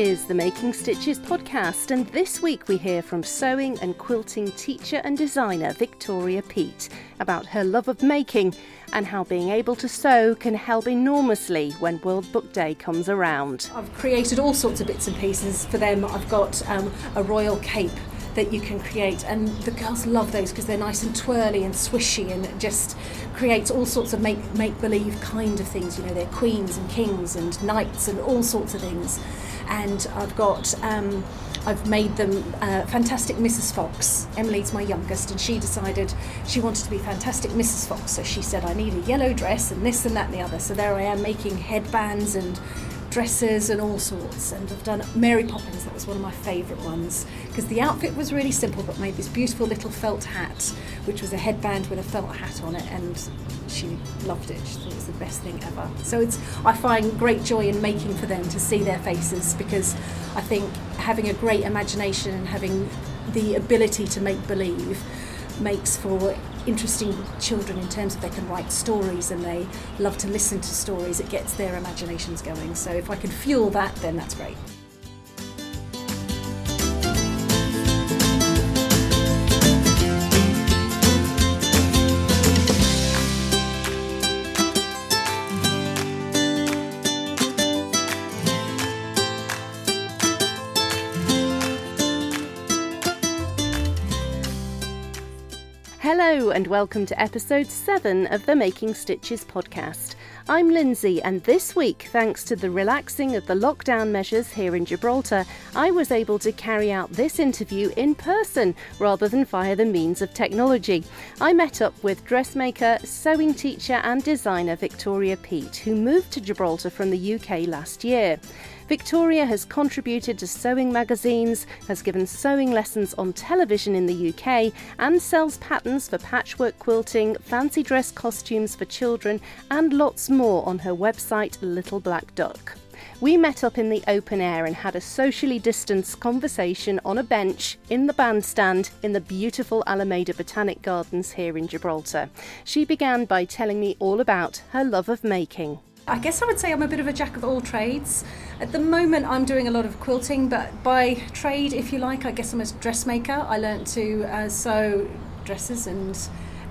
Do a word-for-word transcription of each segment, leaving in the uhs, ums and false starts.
is the Making Stitches podcast, and this week we hear from sewing and quilting teacher and designer Victoria Peet about her love of making and how being able to sew can help enormously when World Book Day comes around. I've created all sorts of bits and pieces for them. I've got um, a royal cape that you can create, and the girls love those because they're nice and twirly and swishy, and it just creates all sorts of make make-believe kind of things. You know, they're queens and kings and knights and all sorts of things. And I've got um, I've made them uh, fantastic Missus Fox. Emily's my youngest, and she decided she wanted to be fantastic Missus Fox, so she said, I need a yellow dress and this and that and the other. So there I am making headbands and dresses and all sorts, and I've done Mary Poppins. That was one of my favourite ones because the outfit was really simple, but made this beautiful little felt hat, which was a headband with a felt hat on it, and she loved it. She thought it was the best thing ever. So it's I find great joy in making for them, to see their faces, because I think having a great imagination and having the ability to make believe makes for interesting children in terms of they can write stories and they love to listen to stories. It gets their imaginations going. So if I can fuel that, then that's great. Hello and welcome to episode seven of the Making Stitches podcast. I'm Lindsay, and this week, thanks to the relaxing of the lockdown measures here in Gibraltar, I was able to carry out this interview in person rather than via the means of technology. I met up with dressmaker, sewing teacher and designer Victoria Peet, who moved to Gibraltar from the U K last year. Victoria has contributed to sewing magazines, has given sewing lessons on television in the U K, and sells patterns for patchwork quilting, fancy dress costumes for children, and lots more on her website, Little Black Duck. We met up in the open air and had a socially distanced conversation on a bench in the bandstand in the beautiful Alameda Botanic Gardens here in Gibraltar. She began by telling me all about her love of making. I guess I would say I'm a bit of a jack of all trades. At the moment I'm doing a lot of quilting, but by trade, if you like, I guess I'm a dressmaker. I learnt to uh, sew dresses and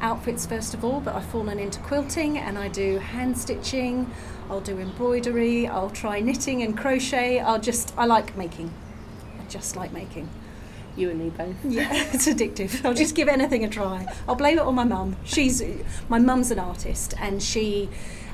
outfits first of all, but I've fallen into quilting, and I do hand stitching, I'll do embroidery, I'll try knitting and crochet. I'll just, I like making. I just like making. You and me both. Yeah, it's addictive. I'll just give anything a try. I'll blame it on my mum. She's, my mum's an artist, and she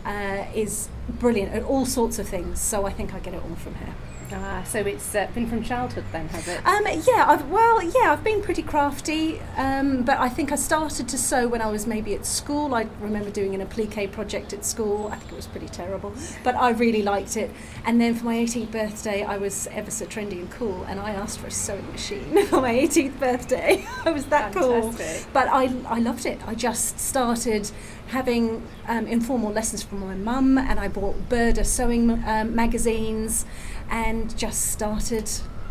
uh, is brilliant at all sorts of things, so I think I get it all from her. Ah, so it's uh, been from childhood then, has it? Um, yeah, I've, well, yeah, I've been pretty crafty, um, but I think I started to sew when I was maybe at school. I remember doing an appliqué project at school. I think it was pretty terrible, but I really liked it. And then for my eighteenth birthday, I was ever so trendy and cool, and I asked for a sewing machine for my eighteenth birthday. I was that Fantastic. Cool. But I, I loved it. I just started having um, informal lessons from my mum, and I bought Berda sewing um, magazines and just started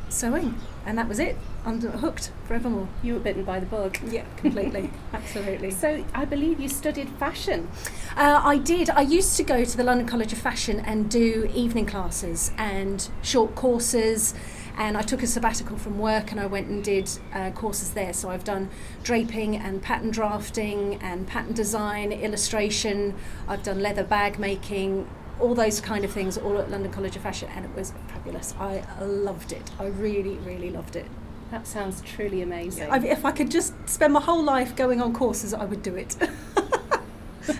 sewing, and that was it. I'm hooked forevermore. You were bitten by the bug. Yeah, completely. Absolutely. So I believe you studied fashion. Uh, I did. I used to go to the London College of Fashion and do evening classes and short courses, and I took a sabbatical from work and I went and did uh, courses there. So I've done draping and pattern drafting and pattern design, illustration. I've done leather bag making, all those kind of things, all at London College of Fashion, and it was fabulous. I loved it. I really, really loved it. That sounds truly amazing. I mean, if I could just spend my whole life going on courses, I would do it.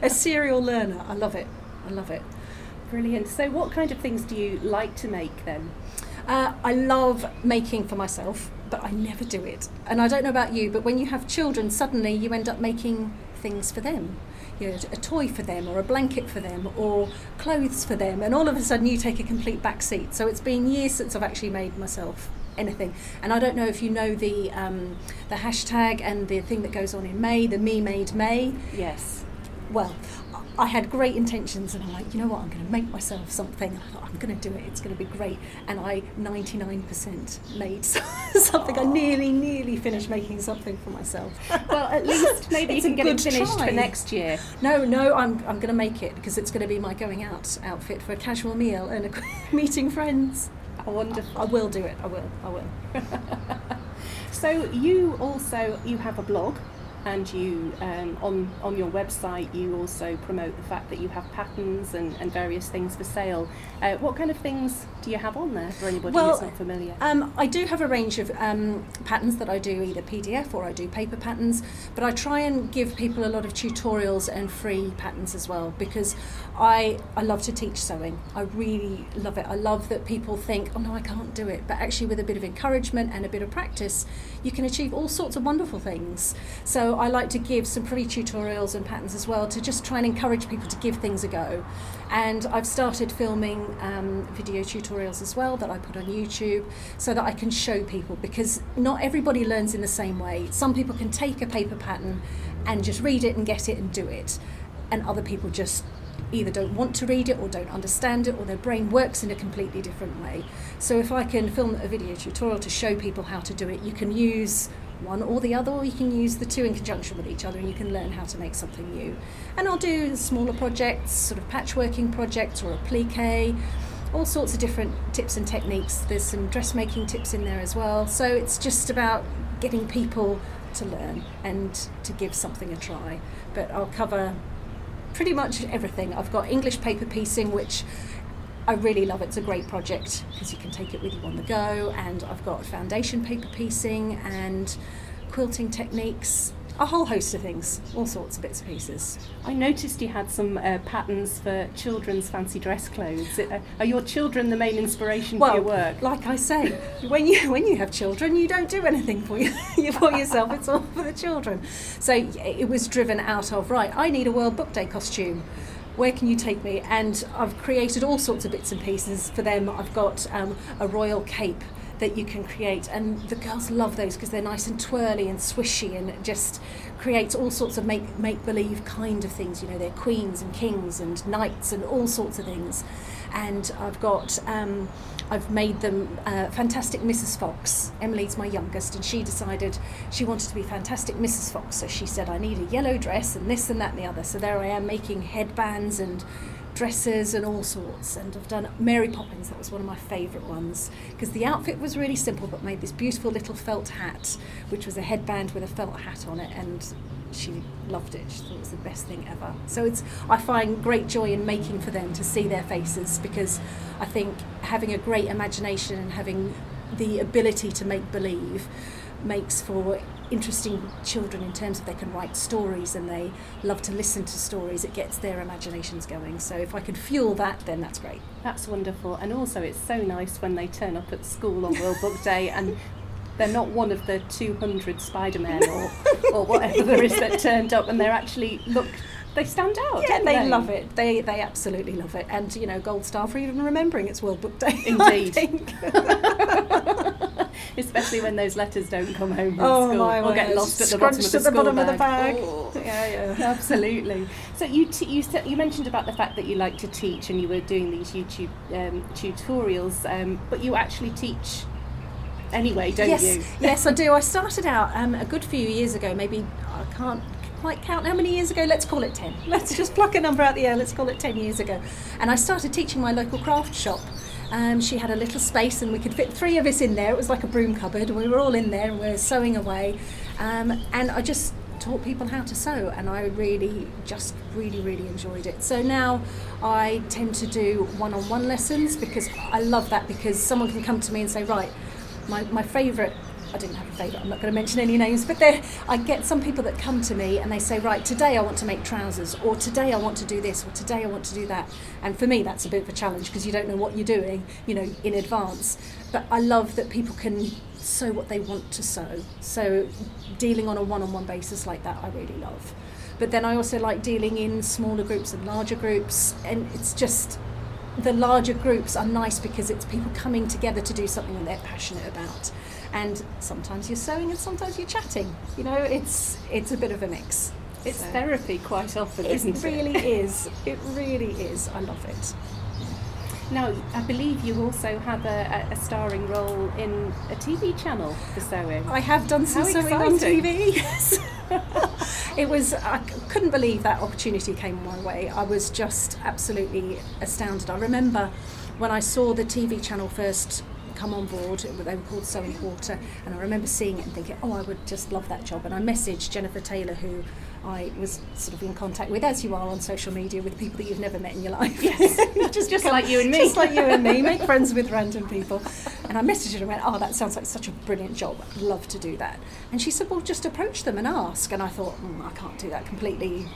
A serial learner. I love it. I love it. Brilliant. So what kind of things do you like to make then? Uh, I love making for myself, but I never do it. And I don't know about you, but when you have children, suddenly you end up making things for them. You know, a toy for them, or a blanket for them, or clothes for them, and all of a sudden you take a complete back seat. So it's been years since I've actually made myself anything. And I don't know if you know the um, the hashtag and the thing that goes on in May, the Me Made May. Yes. Well, I had great intentions, and I'm like, you know what, I'm going to make myself something. And I thought, I'm going to do it, it's going to be great. And I ninety-nine percent made something. Aww. I nearly, nearly finished making something for myself. Well, at least maybe you can get it finished try. for next year. No, no, I'm I'm going to make it, because it's going to be my going out outfit for a casual meal and a meeting friends. I wonder. I will do it. I will. I will. So you also you have a blog, and you um, on on your website you also promote the fact that you have patterns and, and various things for sale. Uh, what kind of things do you have on there for anybody well, who's not familiar? Um, I do have a range of um, patterns that I do either P D F or I do paper patterns, but I try and give people a lot of tutorials and free patterns as well, because I, I love to teach sewing. I really love it. I love that people think, oh no, I can't do it, but actually with a bit of encouragement and a bit of practice you can achieve all sorts of wonderful things. So I like to give some free tutorials and patterns as well to just try and encourage people to give things a go. And I've started filming um, video tutorials as well that I put on YouTube so that I can show people, because not everybody learns in the same way. Some people can take a paper pattern and just read it and get it and do it, and other people just either don't want to read it or don't understand it, or their brain works in a completely different way. So if I can film a video tutorial to show people how to do it, you can use one or the other, or you can use the two in conjunction with each other, and you can learn how to make something new. And I'll do smaller projects, sort of patchworking projects or applique, all sorts of different tips and techniques. There's some dressmaking tips in there as well. So it's just about getting people to learn and to give something a try. But I'll cover pretty much everything. I've got English paper piecing, which I really love. It's a great project because you can take it with you on the go, and I've got foundation paper piecing and quilting techniques, a whole host of things, all sorts of bits and pieces. I noticed you had some uh, patterns for children's fancy dress clothes. Are your children the main inspiration well, for your work? Like I say, when you when you have children, you don't do anything for, you, for yourself, it's all for the children. So it was driven out of, right, I need a World Book Day costume. Where can you take me? And I've created all sorts of bits and pieces for them. I've got um, a royal cape that you can create, and the girls love those because they're nice and twirly and swishy, and it just creates all sorts of make make-believe kind of things. You know, they're queens and kings and knights and all sorts of things. And I've got um, I've made them uh, Fantastic Missus Fox. Emily's my youngest, and she decided she wanted to be Fantastic Missus Fox, so she said I need a yellow dress and this and that and the other. So there I am making headbands and dresses and all sorts. And I've done Mary Poppins. That was one of my favourite ones because the outfit was really simple, but made this beautiful little felt hat, which was a headband with a felt hat on it, and she loved it. She thought it was the best thing ever. So it's I find great joy in making for them to see their faces, because I think having a great imagination and having the ability to make believe makes for interesting children in terms of they can write stories and they love to listen to stories. It gets their imaginations going. So if I could fuel that, then that's great. That's wonderful. And also it's so nice when they turn up at school on World Book Day and they're not one of the two hundred Spider-Men or, or whatever there is that turned up, and they're actually, look, they stand out. Yeah, don't they, they love it. They they absolutely love it. And, you know, gold star for even remembering it's World Book Day. Indeed. Especially when those letters don't come home from oh, school my or word. Get lost at the bottom of the, the, bottom bag. Of the bag. Oh. Yeah, yeah, absolutely. So you t- you t- you mentioned about the fact that you like to teach, and you were doing these YouTube um, tutorials, um, but you actually teach anyway, don't yes, you? Yes, I do. I started out um, a good few years ago. Maybe I can't quite count how many years ago. Let's call it ten. Let's just pluck a number out the air. Let's call it ten years ago. And I started teaching my local craft shop. Um, she had a little space and we could fit three of us in there. It was like a broom cupboard. We were all in there and we were sewing away. Um, and I just taught people how to sew, and I really, just really, really enjoyed it. So now I tend to do one-on-one lessons, because I love that, because someone can come to me and say, right, my, my favourite, I didn't have a favourite, I'm not going to mention any names, but there, I get some people that come to me and they say, right, today I want to make trousers, or today I want to do this, or today I want to do that. And for me, that's a bit of a challenge, because you don't know what you're doing, you know, in advance. But I love that people can sew what they want to sew. So dealing on a one-on-one basis like that, I really love. But then I also like dealing in smaller groups and larger groups, and it's just... the larger groups are nice because it's people coming together to do something that they're passionate about, and sometimes you're sewing and sometimes you're chatting. You know, it's it's a bit of a mix. It's so. Therapy quite often, isn't it? It really is. It really is. I love it. Now, I believe you also have a, a starring role in a T V channel for sewing. I have done some How sewing exciting. On T V. Yes. It was, I couldn't believe that opportunity came my way. I was just absolutely astounded. I remember when I saw the T V channel first come on board, they were called Sewing Quarter, and I remember seeing it and thinking, oh, I would just love that job. And I messaged Jennifer Taylor, who I was sort of in contact with, as you are on social media, with people that you've never met in your life. Yes, just, just like you and me. Just like you and me, make friends with random people. And I messaged her and went, oh, that sounds like such a brilliant job, I'd love to do that. And she said, well, just approach them and ask. And I thought, mm, I can't do that, completely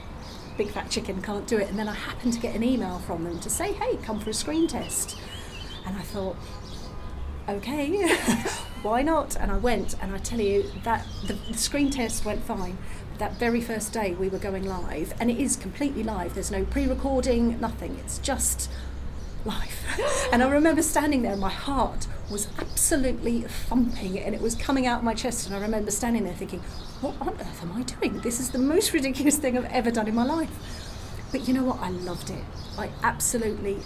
big fat chicken, can't do it. And then I happened to get an email from them to say, hey, come for a screen test. And I thought, okay, why not? And I went, and I tell you that the, the screen test went fine. That very first day we were going live, and it is completely live, there's no pre-recording, nothing, it's just live. And I remember standing there, my heart was absolutely thumping and it was coming out of my chest, and I remember standing there thinking, what on earth am I doing? This is the most ridiculous thing I've ever done in my life. But you know what, I loved it. I absolutely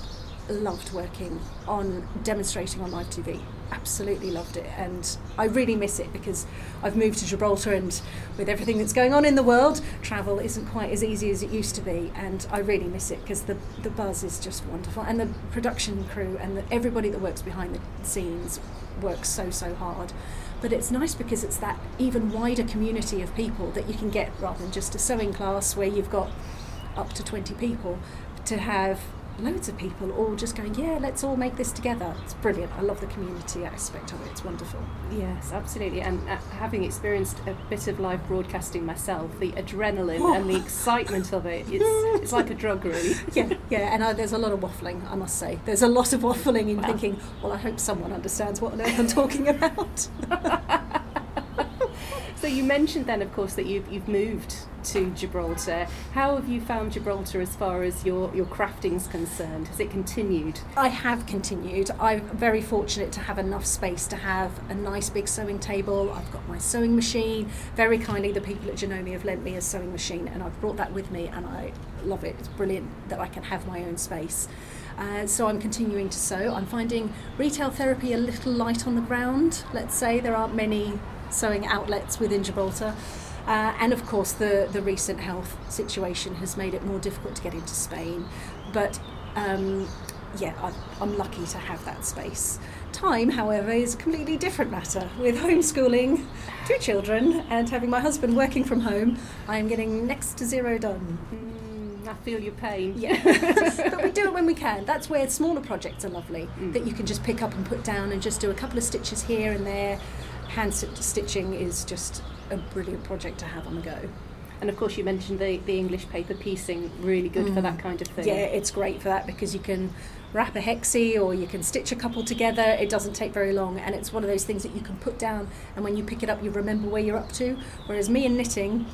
loved working on demonstrating on live T V. Absolutely loved it, and I really miss it because I've moved to Gibraltar, and with everything that's going on in the world, travel isn't quite as easy as it used to be, and I really miss it because the, the buzz is just wonderful, and the production crew and the, everybody that works behind the scenes works so so hard. But it's nice because it's that even wider community of people that you can get, rather than just a sewing class where you've got up to twenty people, to have loads of people all just going, yeah, let's all make this together. It's brilliant. I love the community aspect of it. It's wonderful. Yes, absolutely. And uh, having experienced a bit of live broadcasting myself, the adrenaline oh. and the excitement of it, it's, it's like a drug, really. Yeah, yeah. And I, there's a lot of waffling, I must say. There's a lot of waffling in wow. thinking, well, I hope someone understands what on earth I'm talking about. So you mentioned then, of course, that you've, you've moved to Gibraltar. How have you found Gibraltar as far as your, your crafting's concerned? Has it continued? I have continued. I'm very fortunate to have enough space to have a nice big sewing table. I've got my sewing machine. Very kindly, the people at Janomi have lent me a sewing machine, and I've brought that with me, and I love it. It's brilliant that I can have my own space. Uh, so I'm continuing to sew. I'm finding retail therapy a little light on the ground, let's say. There aren't many sewing outlets within Gibraltar. Uh, and of course the, the recent health situation has made it more difficult to get into Spain, but um, yeah, I, I'm lucky to have that space. Time, however, is a completely different matter. With homeschooling, two children, and having my husband working from home, I am getting next to zero done. Mm, I feel your pain. Yeah, but we do it when we can. That's where smaller projects are lovely, mm. that you can just pick up and put down and just do a couple of stitches here and there. Hand stitching is just a brilliant project to have on the go. And of course you mentioned the, the English paper piecing, really good mm. for that kind of thing. Yeah, it's great for that because you can wrap a hexie or you can stitch a couple together. It doesn't take very long, and it's one of those things that you can put down, and when you pick it up you remember where you're up to. Whereas me and knitting,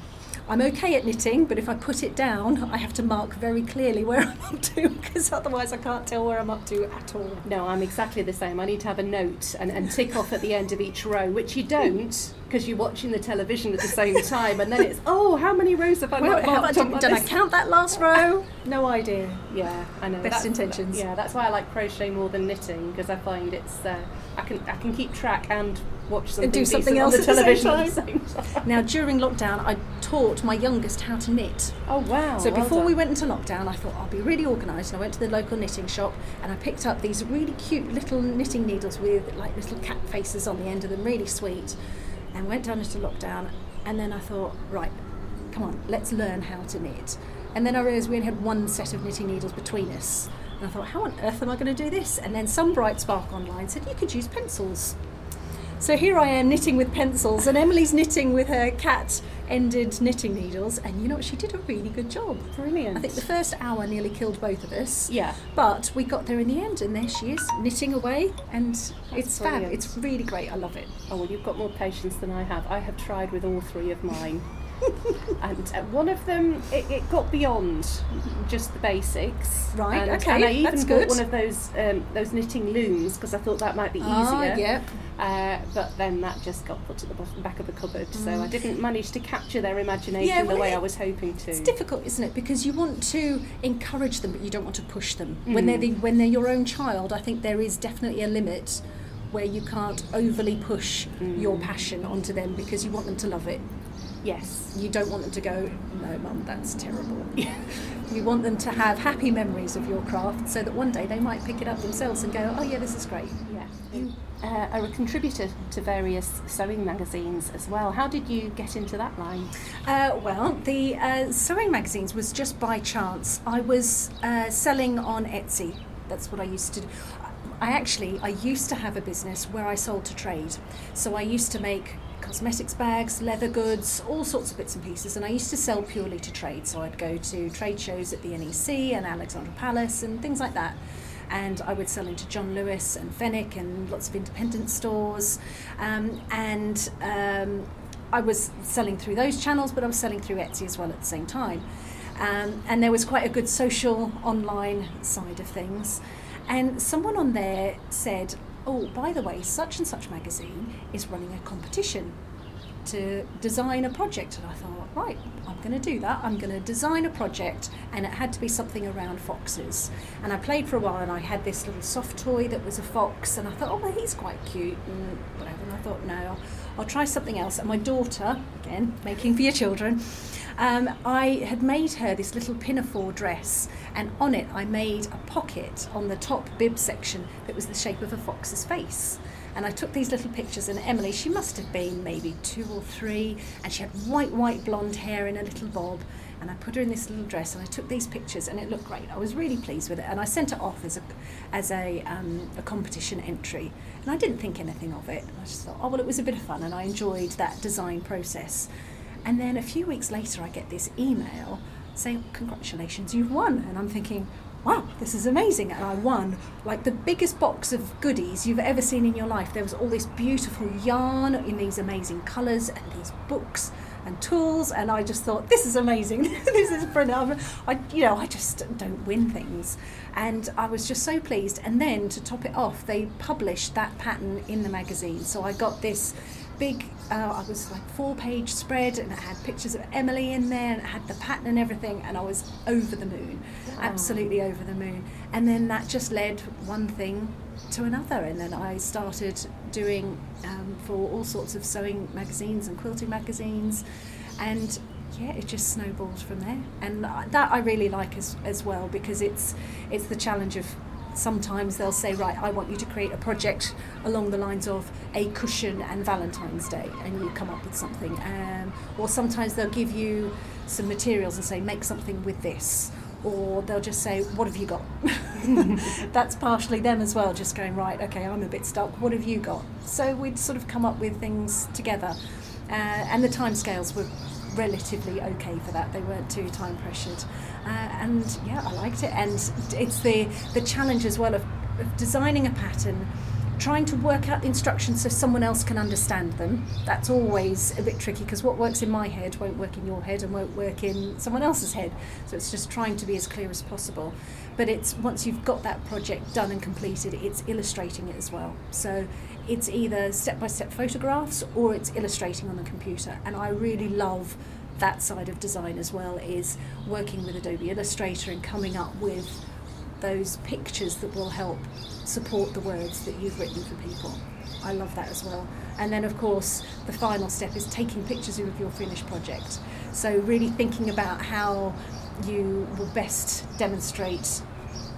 I'm okay at knitting, but if I put it down, I have to mark very clearly where I'm up to, because otherwise I can't tell where I'm up to at all. No, I'm exactly the same. I need to have a note and, and tick off at the end of each row, which you don't, because you're watching the television at the same time, and then it's, oh, how many rows have I well, marked? Did I, did I count that last row? No idea. Yeah, I know. Best that's, intentions. That, yeah, that's why I like crochet more than knitting, because I find it's, uh, I can I can keep track and watch something, do something else on the television at the same time. Now, during lockdown, I taught my youngest how to knit. Oh, wow. So well before done. we went into lockdown, I thought, I'll be really organised. And I went to the local knitting shop and I picked up these really cute little knitting needles with like little cat faces on the end of them, really sweet. And went down into lockdown. And then I thought, right, come on, let's learn how to knit. And then I realised we only had one set of knitting needles between us. And I thought, how on earth am I going to do this? And then some bright spark online said, you could use pencils. So here I am knitting with pencils, and Emily's knitting with her cat-ended knitting needles, and you know what, she did a really good job. Brilliant. I think the first hour nearly killed both of us. Yeah. But we got there in the end, and there she is, knitting away, and That's it's brilliant. fab. It's really great. I love it. Oh, well, you've got more patience than I have. I have tried with all three of mine. And uh, one of them, it, it got beyond just the basics. Right, and, okay, and I even bought one of those um, those knitting looms because I thought that might be easier. Ah, yep. Uh, but then that just got put at the bottom, back of the cupboard, mm. so I didn't manage to capture their imagination yeah, well, the way it, I was hoping to. It's difficult, isn't it? Because you want to encourage them, but you don't want to push them. Mm. When they're the, when they're your own child, I think there is definitely a limit where you can't overly push mm. your passion onto them because you want them to love it. Yes, you don't want them to go, no mum, that's terrible. You want them to have happy memories of your craft so that one day they might pick it up themselves and go, oh yeah, this is great. Yeah. You uh, are a contributor to various sewing magazines as well. How did you get into that line? Uh, well, the uh, sewing magazines was just by chance. I was uh, selling on Etsy. That's what I used to do. I actually, I used to have a business where I sold to trade. So I used to make cosmetics bags, leather goods, all sorts of bits and pieces, and I used to sell purely to trade. So I'd go to trade shows at the N E C and Alexandra Palace and things like that, and I would sell into John Lewis and Fenwick and lots of independent stores, um, and um, I was selling through those channels, but I was selling through Etsy as well at the same time, um, and there was quite a good social online side of things, and someone on there said, oh, by the way, such and such magazine is running a competition to design a project. And I thought, right, I'm going to do that. I'm going to design a project. And it had to be something around foxes. And I played for a while and I had this little soft toy that was a fox. And I thought, oh, well, he's quite cute and whatever. And I thought, no, I'll, I'll try something else. And my daughter, again, making for your children, um, I had made her this little pinafore dress, and on it I made a pocket on the top bib section that was the shape of a fox's face. And I took these little pictures, and Emily, she must have been maybe two or three, and she had white, white blonde hair in a little bob, and I put her in this little dress, and I took these pictures, and it looked great. I was really pleased with it, and I sent it off as a as a, um, a competition entry, and I didn't think anything of it. I just thought, oh, well, it was a bit of fun, and I enjoyed that design process. And then a few weeks later, I get this email saying, congratulations, you've won. And I'm thinking, wow, this is amazing. And I won like the biggest box of goodies you've ever seen in your life. There was all this beautiful yarn in these amazing colours and these books and tools, and I just thought, this is amazing. This is brilliant. I, you know, I just don't win things, and I was just so pleased. And then to top it off, they published that pattern in the magazine, so I got this big uh, I was like four page spread, and it had pictures of Emily in there, and it had the pattern and everything, and I was over the moon. Wow. Absolutely over the moon. And then that just led one thing to another, and then I started doing um, for all sorts of sewing magazines and quilting magazines, and yeah, it just snowballed from there. And that I really like as, as well, because it's it's the challenge of, sometimes they'll say, right, I want you to create a project along the lines of a cushion and Valentine's Day, and you come up with something, um, or sometimes they'll give you some materials and say, make something with this, or they'll just say, what have you got? That's partially them as well, just going, right, okay, I'm a bit stuck, what have you got? So we'd sort of come up with things together, uh, and the timescales were relatively okay for that. They weren't too time pressured, uh, and yeah, I liked it. And it's the the challenge as well of, of designing a pattern, trying to work out the instructions so someone else can understand them. That's always a bit tricky, because what works in my head won't work in your head and won't work in someone else's head, so it's just trying to be as clear as possible. But it's, once you've got that project done and completed, it's illustrating it as well, so it's either step-by-step photographs or it's illustrating on the computer. And I really love that side of design as well, is working with Adobe Illustrator and coming up with those pictures that will help support the words that you've written for people. I love that as well. And then of course the final step is taking pictures of your finished project, so really thinking about how you will best demonstrate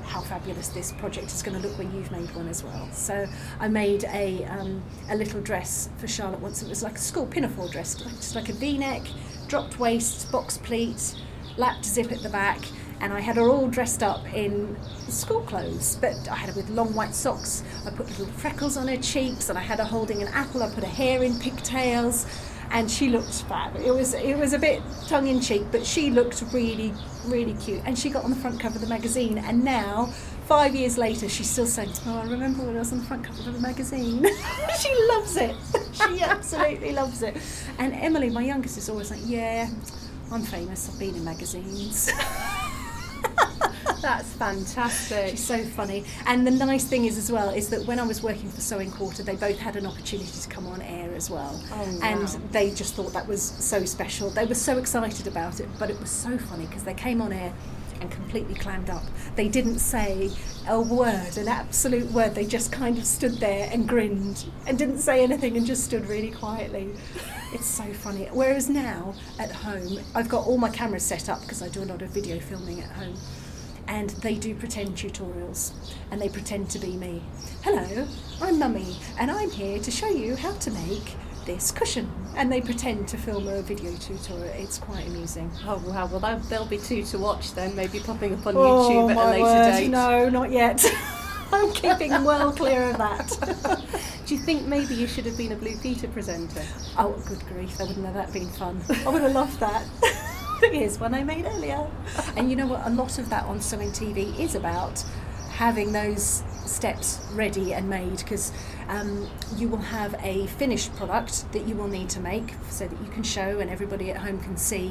how fabulous this project is going to look when you've made one as well. So I made a um, a little dress for Charlotte once. It was like a school pinafore dress, just like a V-neck, dropped waist, box pleat, lapped zip at the back, and I had her all dressed up in school clothes, but I had her with long white socks. I put little freckles on her cheeks, and I had her holding an apple. I put her hair in pigtails, and she looked fab. It was it was a bit tongue-in-cheek, but she looked really, really cute. And she got on the front cover of the magazine, and now, five years later, she's still saying, oh, I remember when I was on the front cover of the magazine. She loves it. She absolutely loves it. And Emily, my youngest, is always like, yeah, I'm famous. I've been in magazines. That's fantastic. She's so funny. And the nice thing is as well is that when I was working for Sewing Quarter, they both had an opportunity to come on air as well. Oh, wow. And they just thought that was so special. They were so excited about it, but it was so funny because they came on air and completely clammed up. They didn't say a word, an absolute word. They just kind of stood there and grinned and didn't say anything and just stood really quietly. It's so funny. Whereas now at home, I've got all my cameras set up because I do a lot of video filming at home. And they do pretend tutorials, and they pretend to be me. Hello, I'm Mummy, and I'm here to show you how to make this cushion. And they pretend to film a video tutorial. It's quite amusing. Oh, wow. Well, there'll be two to watch then, maybe popping up on oh, YouTube at my a later word. date. No, not yet. I'm keeping well clear of that. Do you think maybe you should have been a Blue Peter presenter? Oh, good grief. I wouldn't have that been fun. I would have loved that. Is one I made earlier. And you know what, a lot of that on Sewing T V is about having those steps ready and made, because um, you will have a finished product that you will need to make so that you can show and everybody at home can see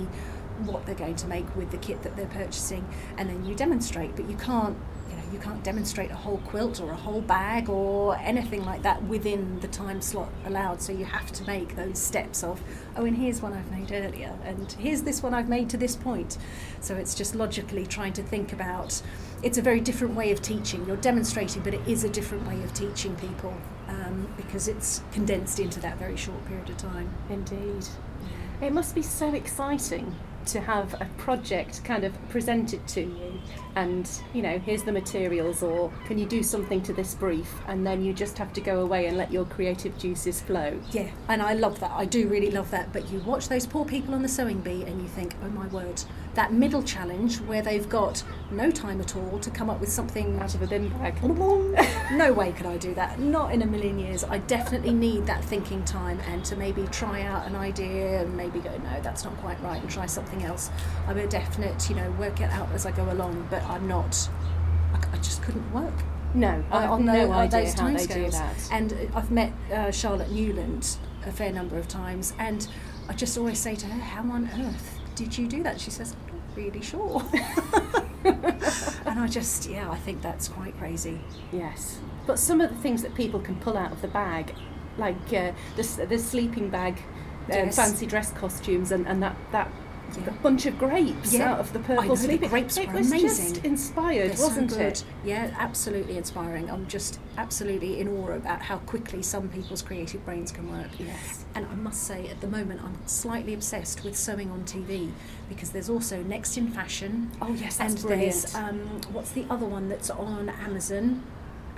what they're going to make with the kit that they're purchasing, and then you demonstrate. But you can't you know you can't demonstrate a whole quilt or a whole bag or anything like that within the time slot allowed, so you have to make those steps of, oh, and here's one I've made earlier, and here's this one I've made to this point. So it's just logically trying to think about, it's a very different way of teaching. You're demonstrating, but it is a different way of teaching people, um, because it's condensed into that very short period of time. Indeed. Yeah. It must be so exciting to have a project kind of presented to you and, you know, here's the materials, or can you do something to this brief, and then you just have to go away and let your creative juices flow. Yeah, and I love that. I do really love that. But you watch those poor people on the Sewing Bee and you think, oh my word, that middle challenge where they've got no time at all to come up with something out of a bin bag. No way could I do that. Not in a million years. I definitely need that thinking time and to maybe try out an idea and maybe go, no, that's not quite right, and try something else. I'm a definite, you know, work it out as I go along, but I'm not, I, I just couldn't work. No, I have no idea those time how scales. They do that. And I've met uh, Charlotte Newland a fair number of times, and I just always say to her, how on earth did you do that? She says, I'm not really sure. And I just, yeah, I think that's quite crazy. Yes. But some of the things that people can pull out of the bag, like uh, the, the sleeping bag, yes. uh, fancy dress costumes, and, and that, that Yeah. A bunch of grapes yeah. out of the purple sleeping. The grapes were amazing. It was just inspired, They're wasn't so good. it? Yeah, absolutely inspiring. I'm just absolutely in awe about how quickly some people's creative brains can work. Yes. And I must say, at the moment, I'm slightly obsessed with sewing on T V, because there's also Next in Fashion. Oh yes, that's and brilliant. There's um, what's the other one that's on Amazon?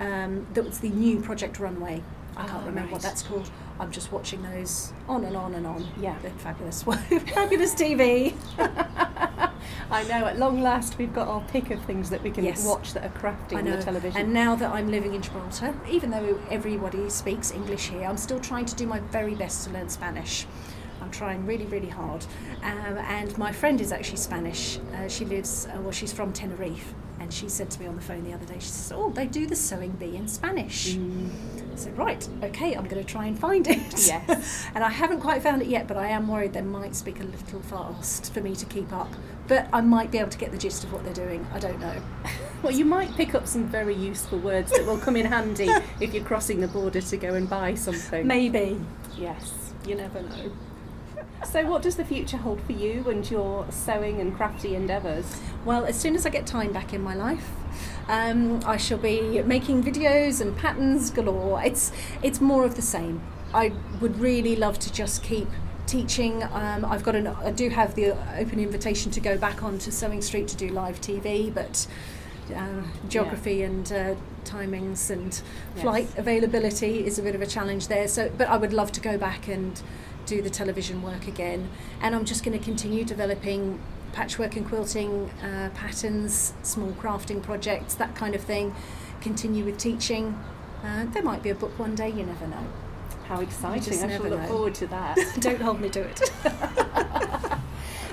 Um, that's the new Project Runway. I can't oh, remember right. what that's called. I'm just watching those on and on and on. Yeah. They're fabulous. Fabulous T V. I know, at long last we've got our pick of things that we can yes. watch that are crafty on the television. And now that I'm living in Gibraltar, even though everybody speaks English here, I'm still trying to do my very best to learn Spanish. I'm trying really, really hard. Um, and my friend is actually Spanish. Uh, she lives, uh, well, she's from Tenerife. And she said to me on the phone the other day, she says, oh, they do the Sewing Bee in Spanish. Mm. I said, right, okay, I'm going to try and find it. Yes. And I haven't quite found it yet, but I am worried they might speak a little fast for me to keep up. But I might be able to get the gist of what they're doing. I don't know. Well, you might pick up some very useful words that will come in handy if you're crossing the border to go and buy something. Maybe. Yes. You never know. So what does the future hold for you and your sewing and crafty endeavours? Well, as soon as I get time back in my life, um, I shall be making videos and patterns galore. It's it's more of the same. I would really love to just keep teaching. Um, I've got an, I do have the open invitation to go back onto Sewing Street to do live T V, but uh, geography yeah. and uh, timings and yes. flight availability is a bit of a challenge there. So, but I would love to go back and do the television work again, and I'm just going to continue developing patchwork and quilting uh, patterns, small crafting projects, that kind of thing. Continue with teaching. Uh, there might be a book one day, you never know. How exciting! I shall look forward to that. Don't hold me to it.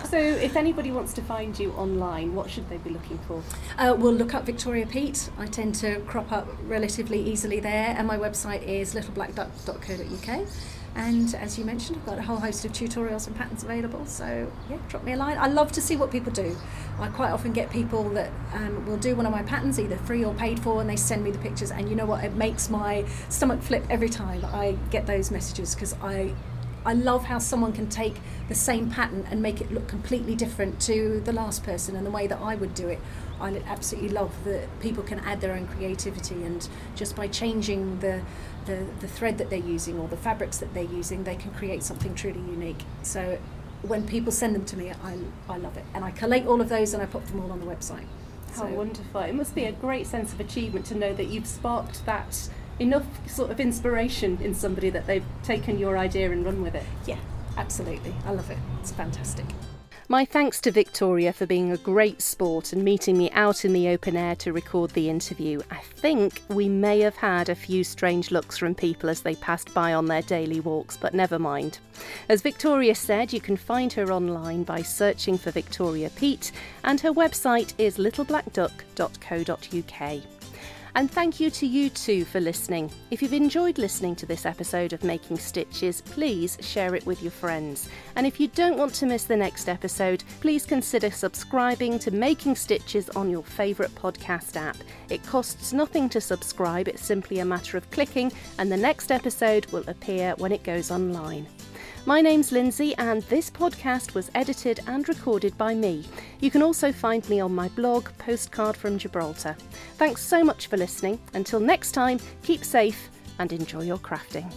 So if anybody wants to find you online, what should they be looking for? Uh, we'll look up Victoria Peet. I tend to crop up relatively easily there, and my website is little black duck dot co dot uk. And as you mentioned, I've got a whole host of tutorials and patterns available, so yeah, drop me a line. I love to see what people do. I quite often get people that um, will do one of my patterns, either free or paid for, and they send me the pictures, and you know what, it makes my stomach flip every time I get those messages, because I I love how someone can take the same pattern and make it look completely different to the last person and the way that I would do it. I absolutely love that people can add their own creativity, and just by changing the, the, the thread that they're using or the fabrics that they're using, they can create something truly unique. So when people send them to me, I, I love it. And I collate all of those and I pop them all on the website. How so wonderful. It must be a great sense of achievement to know that you've sparked that enough sort of inspiration in somebody that they've taken your idea and run with it. Yeah, absolutely. I love it. It's fantastic. My thanks to Victoria for being a great sport and meeting me out in the open air to record the interview. I think we may have had a few strange looks from people as they passed by on their daily walks, but never mind. As Victoria said, you can find her online by searching for Victoria Peet, and her website is little black duck dot co dot u k. And thank you to you too for listening. If you've enjoyed listening to this episode of Making Stitches, please share it with your friends. And if you don't want to miss the next episode, please consider subscribing to Making Stitches on your favourite podcast app. It costs nothing to subscribe, it's simply a matter of clicking, and the next episode will appear when it goes online. My name's Lindsay, and this podcast was edited and recorded by me. You can also find me on my blog, Postcard from Gibraltar. Thanks so much for listening. Until next time, keep safe and enjoy your crafting.